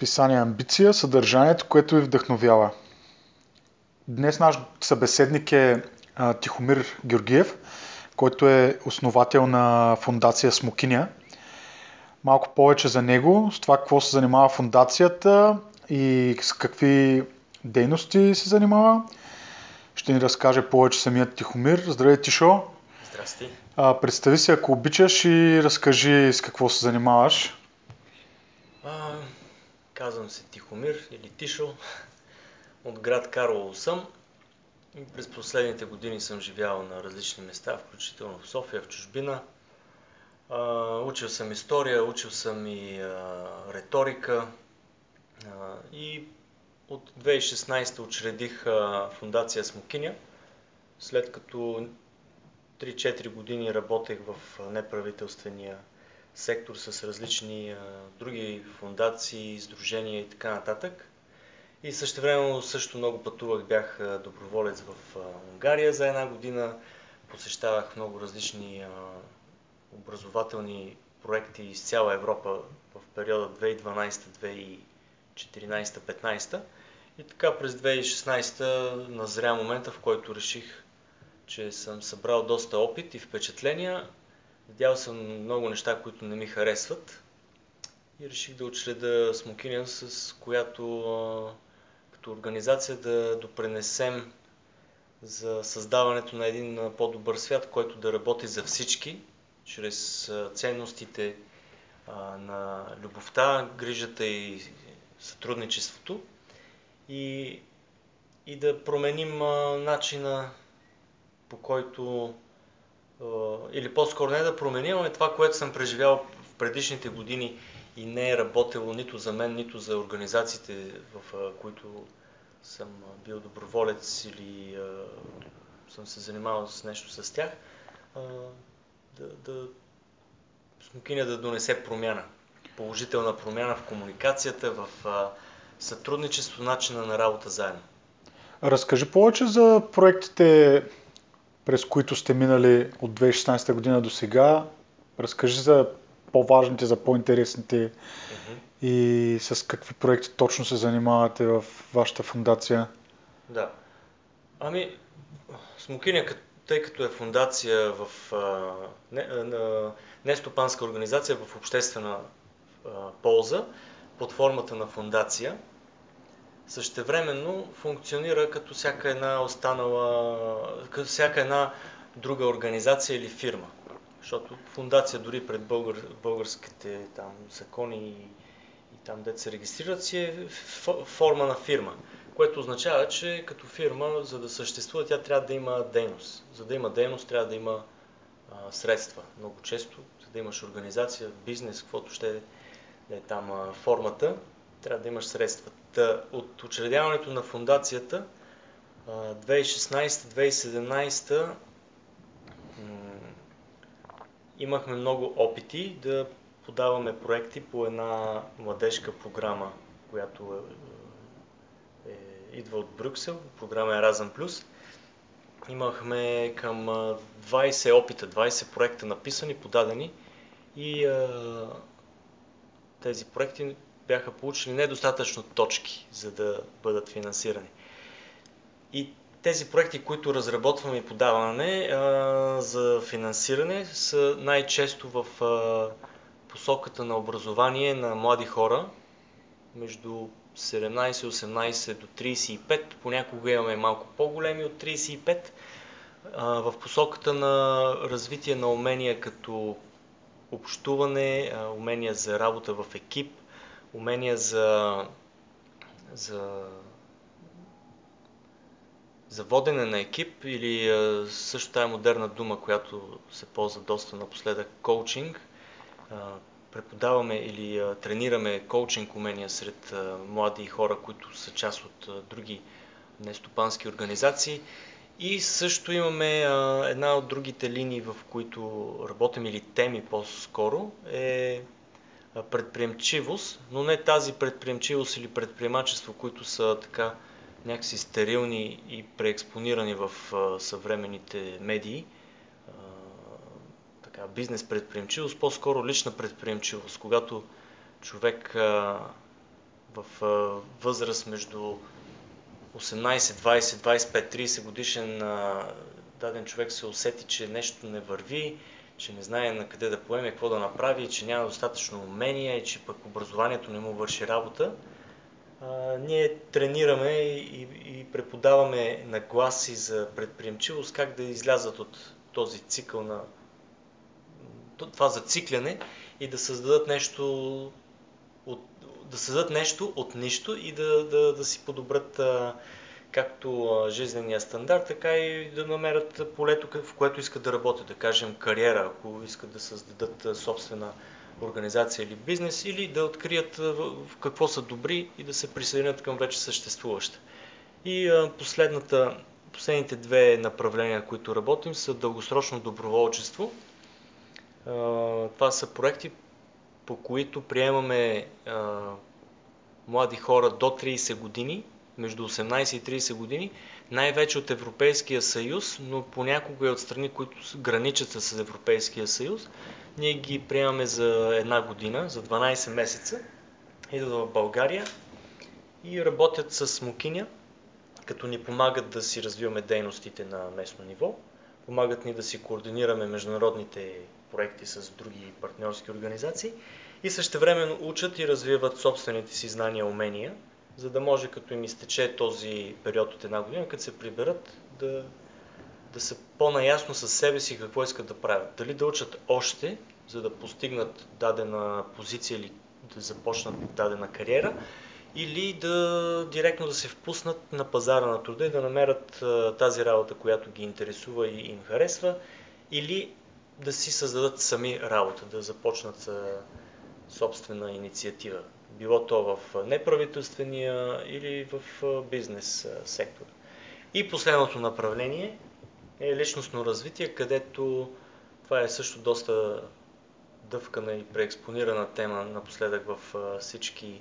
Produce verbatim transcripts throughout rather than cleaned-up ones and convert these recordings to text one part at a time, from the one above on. списание Амбиция, съдържанието, което ви вдъхновява. Днес наш събеседник е а, Тихомир Георгиев, който е основател на Фондация Смокиня. Малко повече за него, с това какво се занимава фондацията и с какви дейности се занимава. Ще ни разкаже повече самият Тихомир. Здравей, Тишо! Здрасти! А, представи се, ако обичаш, и разкажи с какво се занимаваш. А, казвам се Тихомир или Тишо. От град Карлово съм. И през последните години съм живял на различни места, включително в София, в чужбина. А, учил съм история, учил съм и а, риторика. А, и от две хиляди и шестнадесета учредих а, Фондация Смокиня, след като три-четири години работех в неправителствения сектор с различни а, други фондации, сдружения и така нататък. И същевременно също много пътувах, бях доброволец в Унгария за една година, посещавах много различни а, образователни проекти из цяла Европа в периода две хиляди и дванадесета - две хиляди и четиринадесета - петнадесета. И така през две хиляди и шестнадесета назря момента, в който реших, че съм събрал доста опит и впечатления. Видял съм много неща, които не ми харесват. И реших да учреда Смокиня, с която като организация да допринесем за създаването на един по-добър свят, който да работи за всички, чрез ценностите на любовта, грижата и сътрудничеството, и, и да променим начина, по който, или по-скоро не да променим, а това, което съм преживял в предишните години и не е работело нито за мен, нито за организациите, в които съм бил доброволец или съм се занимавал с нещо с тях, да, да, Смокиня да донесе промяна, положителна промяна в комуникацията, в сътрудничество, начина на работа заедно. Разкажи повече за проектите, през които сте минали от две хиляди и шестнадесета година до сега. Разкажи за по-важните, за по-интересните mm-hmm. и с какви проекти точно се занимавате в вашата фондация. Да. Ами, Смокиня, тъй като е фондация в не, нестопанска организация в обществена полза, под формата на фондация, същевременно функционира като всяка една останала, като всяка една друга организация или фирма. Защото фондация дори пред българ, българските там закони и, и там дето се регистрират, си е форма на фирма, което означава, че като фирма, за да съществува, тя трябва да има дейност. За да има дейност, трябва да има а, средства. Много често, за да имаш организация, бизнес, каквото ще да е там а, формата, трябва да имаш средства. Та, от учредяването на фондацията две хиляди и шестнадесета - две хиляди и седемнадесета имахме много опити да подаваме проекти по една младежка програма, която е, е, идва от Брюксел, програма Еразъм Плюс. Имахме към двадесет опита, двадесет проекта написани, подадени, и е, тези проекти бяха получили недостатъчно точки, за да бъдат финансирани. И тези проекти, които разработваме и подаваме а, за финансиране, са най-често в а, посоката на образование на млади хора, между седемнадесет и осемнадесет до тридесет и пет, понякога имаме малко по-големи от тридесет и пет, а, в посоката на развитие на умения като общуване, а, умения за работа в екип, умения за... за за водене на екип, или също тая модерна дума, която се ползва доста напоследък, коучинг. Преподаваме или тренираме коучинг умения сред млади хора, които са част от други нестопански организации. И също имаме една от другите линии, в които работим, или теми по-скоро, е предприемчивост, но не тази предприемчивост или предприемачество, които са така някакси стерилни и преекспонирани в а, съвременните медии. А, така, бизнес предприемчивост, по-скоро лична предприемчивост, когато човек а, в възраст между осемнайсет, двайсет, двайсет и пет, трийсет годишен даден човек се усети, че нещо не върви, че не знае на къде да поеме, какво да направи, че няма достатъчно умения и че пък образованието не му върши работа, а, ние тренираме и, и преподаваме нагласи за предприемчивост, как да излязат от този цикъл на това зацикляне и да създадат нещо от, да създадат нещо от нищо и да, да, да си подобрят а, както а, жизнения стандарт, така и да намерят полето, в което искат да работят, да кажем кариера, ако искат да създадат а, собствена организация или бизнес, или да открият а, в какво са добри и да се присъединят към вече съществуваща. И а, последната, последните две направления, които работим, са дългосрочно доброволчество. А, това са проекти, по които приемаме а, млади хора до трийсет години, между осемнайсет и трийсет години, най-вече от Европейския съюз, но понякога и от страни, които граничат с Европейския съюз. Ние ги приемаме за една година, за дванайсет месеца, идват в България и работят с Смокиня, като ни помагат да си развиваме дейностите на местно ниво, помагат ни да си координираме международните проекти с други партньорски организации и същевременно учат и развиват собствените си знания и умения, за да може като им изтече този период от една година, като се приберат, да, да са по-наясно със себе си какво искат да правят. Дали да учат още, за да постигнат дадена позиция или да започнат дадена кариера, или да директно да се впуснат на пазара на труда и да намерят а, тази работа, която ги интересува и им харесва, или да си създадат сами работа, да започнат а, собствена инициатива. Било то в неправителствения или в бизнес сектора. И последното направление е личностно развитие, където това е също доста дъвкана и преекспонирана тема напоследък в всички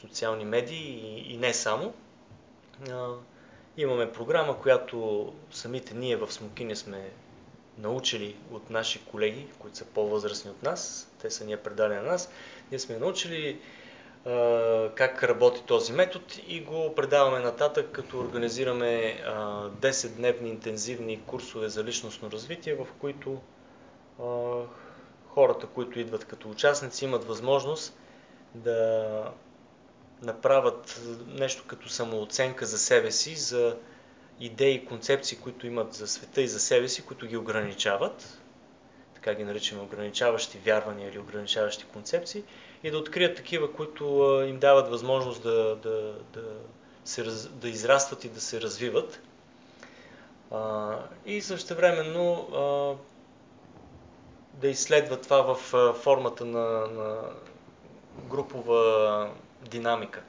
социални медии и не само. Имаме програма, която самите ние в Смокиня сме научили от наши колеги, които са по-възрастни от нас, те са ни предали на нас. Ние сме научили а, как работи този метод и го предаваме нататък, като организираме а, десетдневни интензивни курсове за личностно развитие, в които а, хората, които идват като участници, имат възможност да направят нещо като самооценка за себе си, за идеи и концепции, които имат за света и за себе си, които ги ограничават, така ги наричаме ограничаващи вярвания или ограничаващи концепции, и да открият такива, които а, им дават възможност да, да, да, се, да израстват и да се развиват. А, и същевременно а, да изследват това в а, формата на, на групова динамика.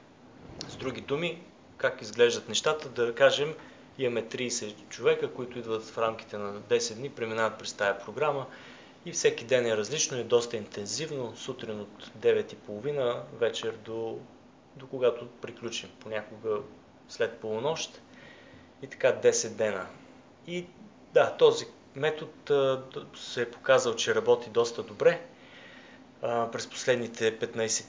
С други думи, как изглеждат нещата, да кажем, имаме трийсет човека, които идват в рамките на десет дни, преминават през тая програма и всеки ден е различно и доста интензивно, сутрин от девет и половина вечер до, до когато приключим, понякога след полунощ и така десет дена. И да, този метод се е показал, че работи доста добре. А, през последните петнайсет,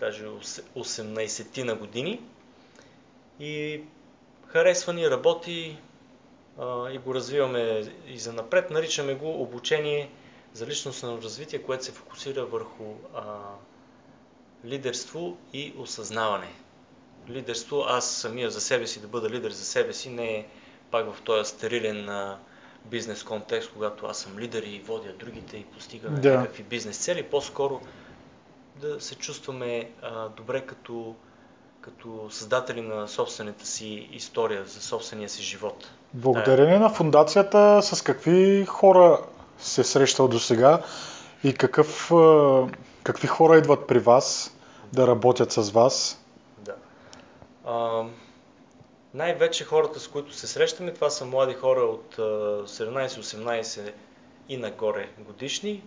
даже осемнайсет години и харесва ни, работи а, и го развиваме и занапред. Наричаме го обучение за личностно развитие, което се фокусира върху а, лидерство и осъзнаване. Лидерство, аз самия за себе си, да бъда лидер за себе си, не е пак в този стерилен а, бизнес контекст, когато аз съм лидер и водя другите и постигаме да. някакви бизнес цели. По-скоро да се чувстваме а, добре като като създатели на собствената си история, за собствения си живот. Благодарение на фондацията, с какви хора се срещал досега и какъв, какви хора идват при вас да работят с вас? Да. А, най-вече хората, с които се срещаме, това са млади хора от седемнайсет-осемнайсет и нагоре годишни.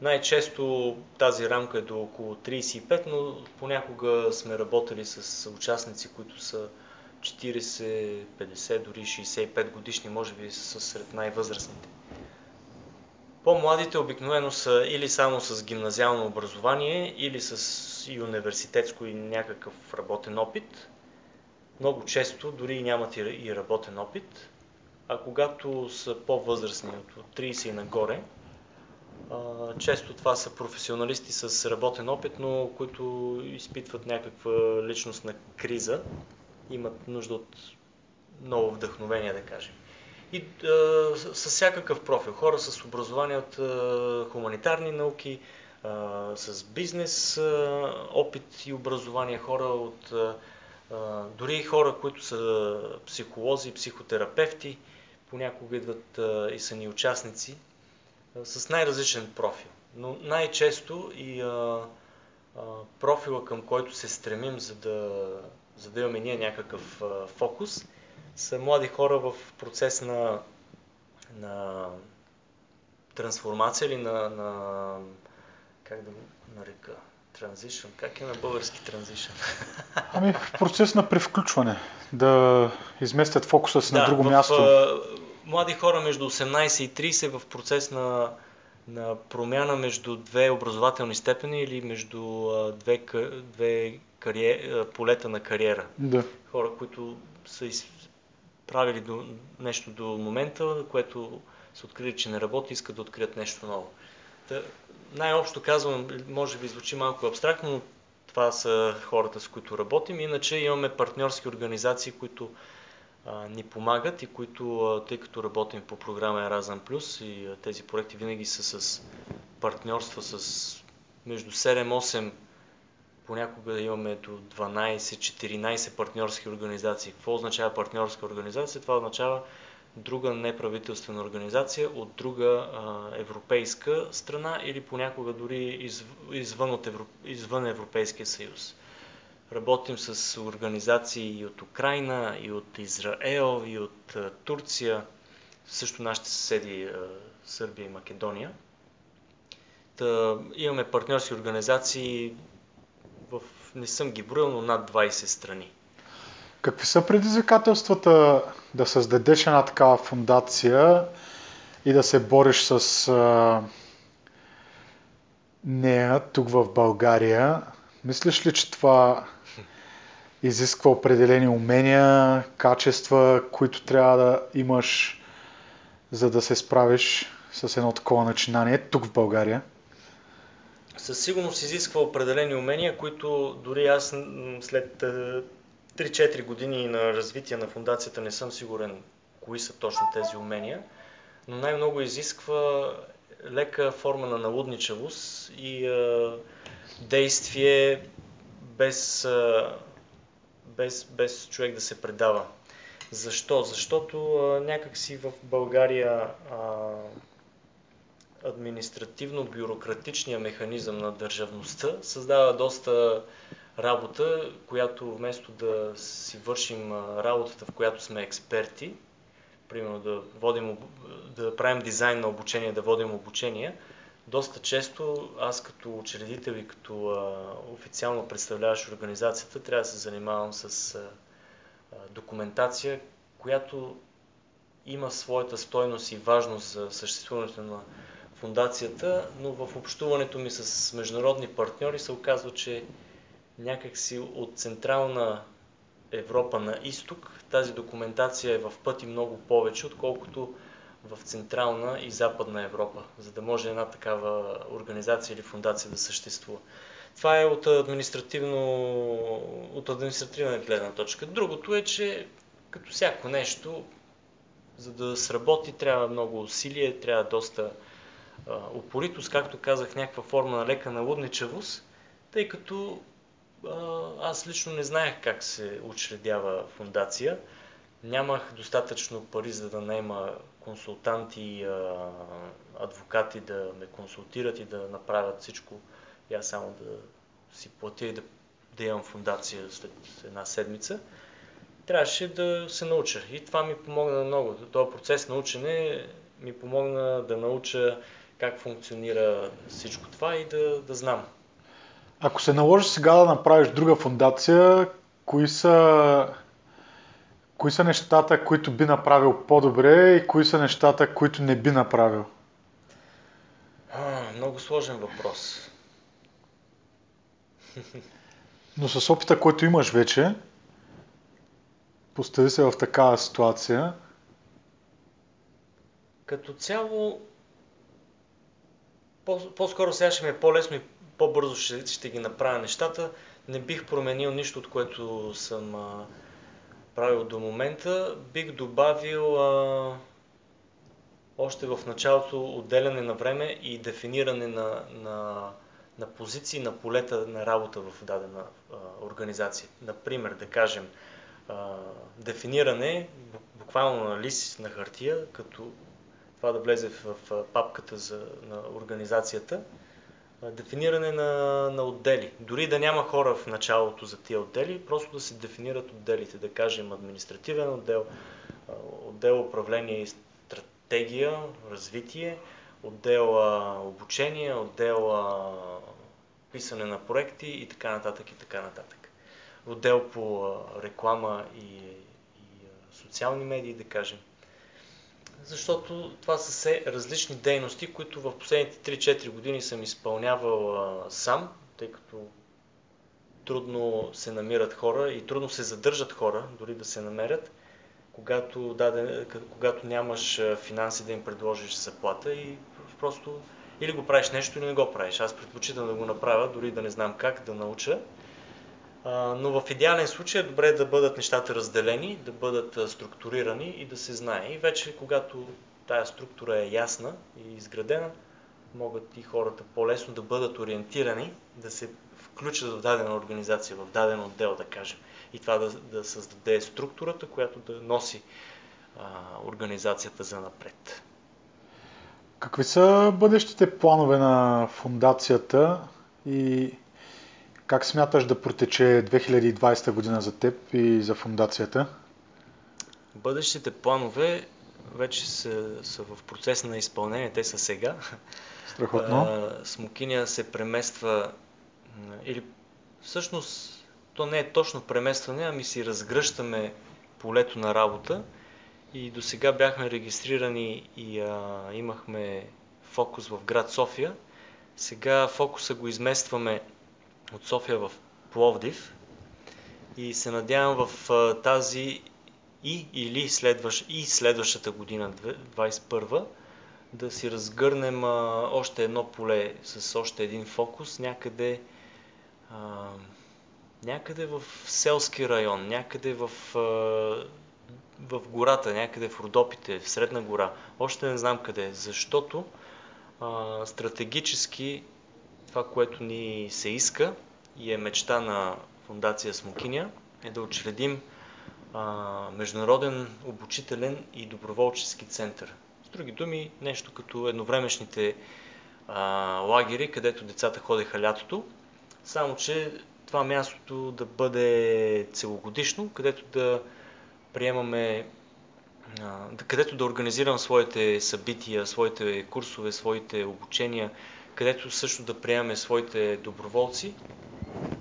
Най-често тази рамка е до около трийсет и пет, но понякога сме работили с участници, които са четирийсет, петдесет, дори шейсет и пет годишни, може би са сред най-възрастните. По-младите обикновено са или само с гимназиално образование, или с и университетско и някакъв работен опит. Много често дори нямат и работен опит. А когато са по-възрастни, от трийсет и нагоре, често това са професионалисти с работен опит, но които изпитват някаква личностна криза, имат нужда от ново вдъхновение, да кажем. И а, с всякакъв профил. Хора с образование от а, хуманитарни науки, а, с бизнес а, опит и образование, хора от а, дори хора, които са психолози, психотерапевти, понякога идват а, и са ни участници, а, с най-различен профил. Но най-често и а, а, профила, към който се стремим, за да, за да имаме ние някакъв а, фокус, са млади хора в процес на, на трансформация или на, на, как да нарека, транзишън. Как е на български транзишън? Ами в процес на превключване, да изместят фокуса си да, на друго в, място. А, млади хора между осемнайсет и трийсет в процес на, на промяна между две образователни степени или между а, две, две кариер, полета на кариера. Да. Хора, които са правили до, нещо до момента, което са открили, че не работи, искат да открият нещо ново. Та, най-общо казвам, може би звучи малко абстрактно, но това са хората, с които работим. Иначе имаме партньорски организации, които а, ни помагат и които, а, тъй като работим по програма Еразъм Плюс и а, тези проекти винаги са с партньорства с между седем-осем, понякога имаме до дванайсет-четиринайсет партньорски организации. Какво означава партньорска организация? Това означава друга неправителствена организация от друга а, европейска страна или понякога дори извън, от Европ... извън Европейския съюз. Работим с организации и от Украйна, и от Израел, и от а, Турция, също нашите съседи а, Сърбия и Македония. Та, имаме партньорски организации. В, не съм ги броил, но над двайсет страни. Какви са предизвикателствата да създадеш една такава фондация и да се бориш с а, нея тук в България? Мислиш ли, че това изисква определени умения, качества, които трябва да имаш, за да се справиш с едно такова начинание тук в България? Със сигурност изисква определени умения, които дори аз след три-четири години на развитие на фондацията не съм сигурен кои са точно тези умения, но най-много изисква лека форма на налудничавост и а, действие без, а, без, без човек да се предава. Защо? Защото а, някакси в България а, административно-бюрократичният механизъм на държавността създава доста работа, която вместо да си вършим работата, в която сме експерти, примерно да, водим, да правим дизайн на обучение, да водим обучение, доста често аз като учредител и като официално представляващ организацията трябва да се занимавам с документация, която има своята стойност и важност за съществуването на фондацията, но в общуването ми с международни партньори се оказва, че някакси от Централна Европа на изток тази документация е в пъти много повече, отколкото в Централна и Западна Европа, за да може една такава организация или фондация да съществува. Това е от, административно, от административна гледна точка. Другото е, че като всяко нещо, за да сработи, трябва много усилие, трябва доста упоритост, както казах, някаква форма на лека налудничавост, тъй като а, аз лично не знаех как се учредява фондация. Нямах достатъчно пари, за да наема консултанти, а, адвокати да ме консултират и да направят всичко. И аз само да си платя и да, да имам фондация след една седмица. Трябваше да се науча и това ми помогна много. Този процес на учене ми помогна да науча как функционира всичко това и да, да знам. Ако се наложи сега да направиш друга фондация, кои са, кои са нещата, които би направил по-добре и кои са нещата, които не би направил? много сложен въпрос. Но с опита, който имаш вече, постави се в такава ситуация. Като цяло, по- по-скоро сега ще ми е по-лесно и по-бързо ще, ще ги направя нещата. Не бих променил нищо, от което съм а, правил до момента. Бих добавил а, още в началото отделяне на време и дефиниране на, на, на позиции, на полета на работа в дадена а, организация. Например, да кажем, а, дефиниране буквално на лист на хартия, като това да влезе в, в папката за, на организацията. Дефиниране на, на отдели. Дори да няма хора в началото за тия отдели, просто да се дефинират отделите. Да кажем административен отдел, отдел управление и стратегия, развитие, отдел обучение, отдел писане на проекти и така нататък и така нататък. Отдел по реклама и, и социални медии, да кажем. Защото това са все различни дейности, които в последните три-четири години съм изпълнявал а, сам, тъй като трудно се намират хора и трудно се задържат хора, дори да се намерят, когато, даде, когато нямаш финанси да им предложиш заплата и просто или го правиш нещо, или не го правиш. Аз предпочитам да го направя, дори да не знам как, да науча. А, но в идеален случай е добре да бъдат нещата разделени, да бъдат а, структурирани и да се знае. И вече когато тая структура е ясна и изградена, могат и хората по-лесно да бъдат ориентирани, да се включат в дадена организация, в даден отдел, да кажем. И това да, да създаде структурата, която да носи а, организацията за напред. Какви са бъдещите планове на фондацията и как смяташ да протече две хиляди и двадесета година за теб и за фондацията? Бъдещите планове вече са, са в процес на изпълнение, те са сега. Страхотно. Смокиня се премества, или всъщност то не е точно преместване, ами си разгръщаме полето на работа и до сега бяхме регистрирани и а, имахме фокус в град София. Сега фокуса го изместваме от София в Пловдив и се надявам в тази и или следващ, и следващата година, двадесет и първа, да си разгърнем а, още едно поле с още един фокус някъде, а, някъде в селски район, някъде в, а, в гората, някъде в Родопите, в Средна гора. Още не знам къде, защото а, стратегически това, което ни се иска и е мечта на Фондация Смокиня, е да учредим а, международен обучителен и доброволчески център. С други думи, нещо като едновремешните а, лагери, където децата ходеха лятото, само че това мястото да бъде целогодишно, където да приемаме, а, където да организирам своите събития, своите курсове, своите обучения, където също да приемаме своите доброволци,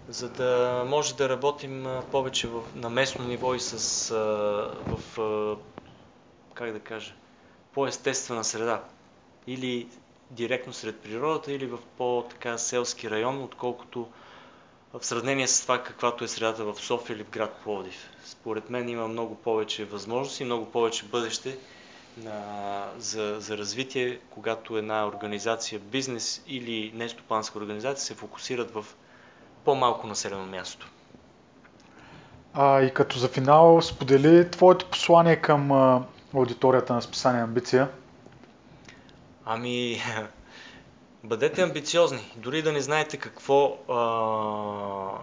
за да може да работим повече в, на местно ниво и с, в, как да кажа, по-естествена среда. Или директно сред природата, или в по-така селски район, отколкото в сравнение с това, каквато е средата в София или в град Пловдив. Според мен има много повече възможности, много повече бъдеще За, за развитие, когато една организация, бизнес или нестопанска организация се фокусират в по-малко населено място. А, и като за финал сподели твоето послание към а, аудиторията на списание Амбиция. Ами, бъдете амбициозни. Дори да не знаете какво а,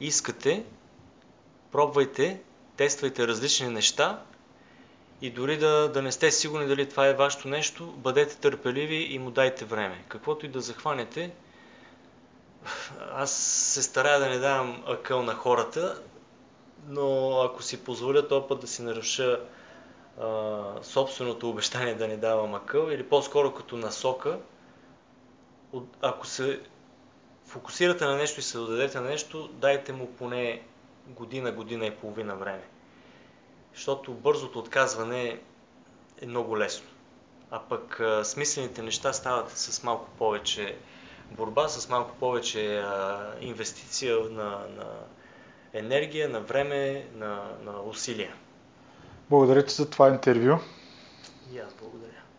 искате, пробвайте, тествайте различни неща. И дори да, да не сте сигурни дали това е вашето нещо, бъдете търпеливи и му дайте време. Каквото и да захванете, аз се старая да не давам акъл на хората, но ако си позволя този път да си наруша а, собственото обещание да не давам акъл, или по-скоро като насока, ако се фокусирате на нещо и се дадете на нещо, дайте му поне година, година и половина време. Защото бързото отказване е много лесно. а пък а, смислените неща стават с малко повече борба, с малко повече а, инвестиция на, на енергия, на време, на, на усилия. Благодаря ти за това интервю. И аз благодаря.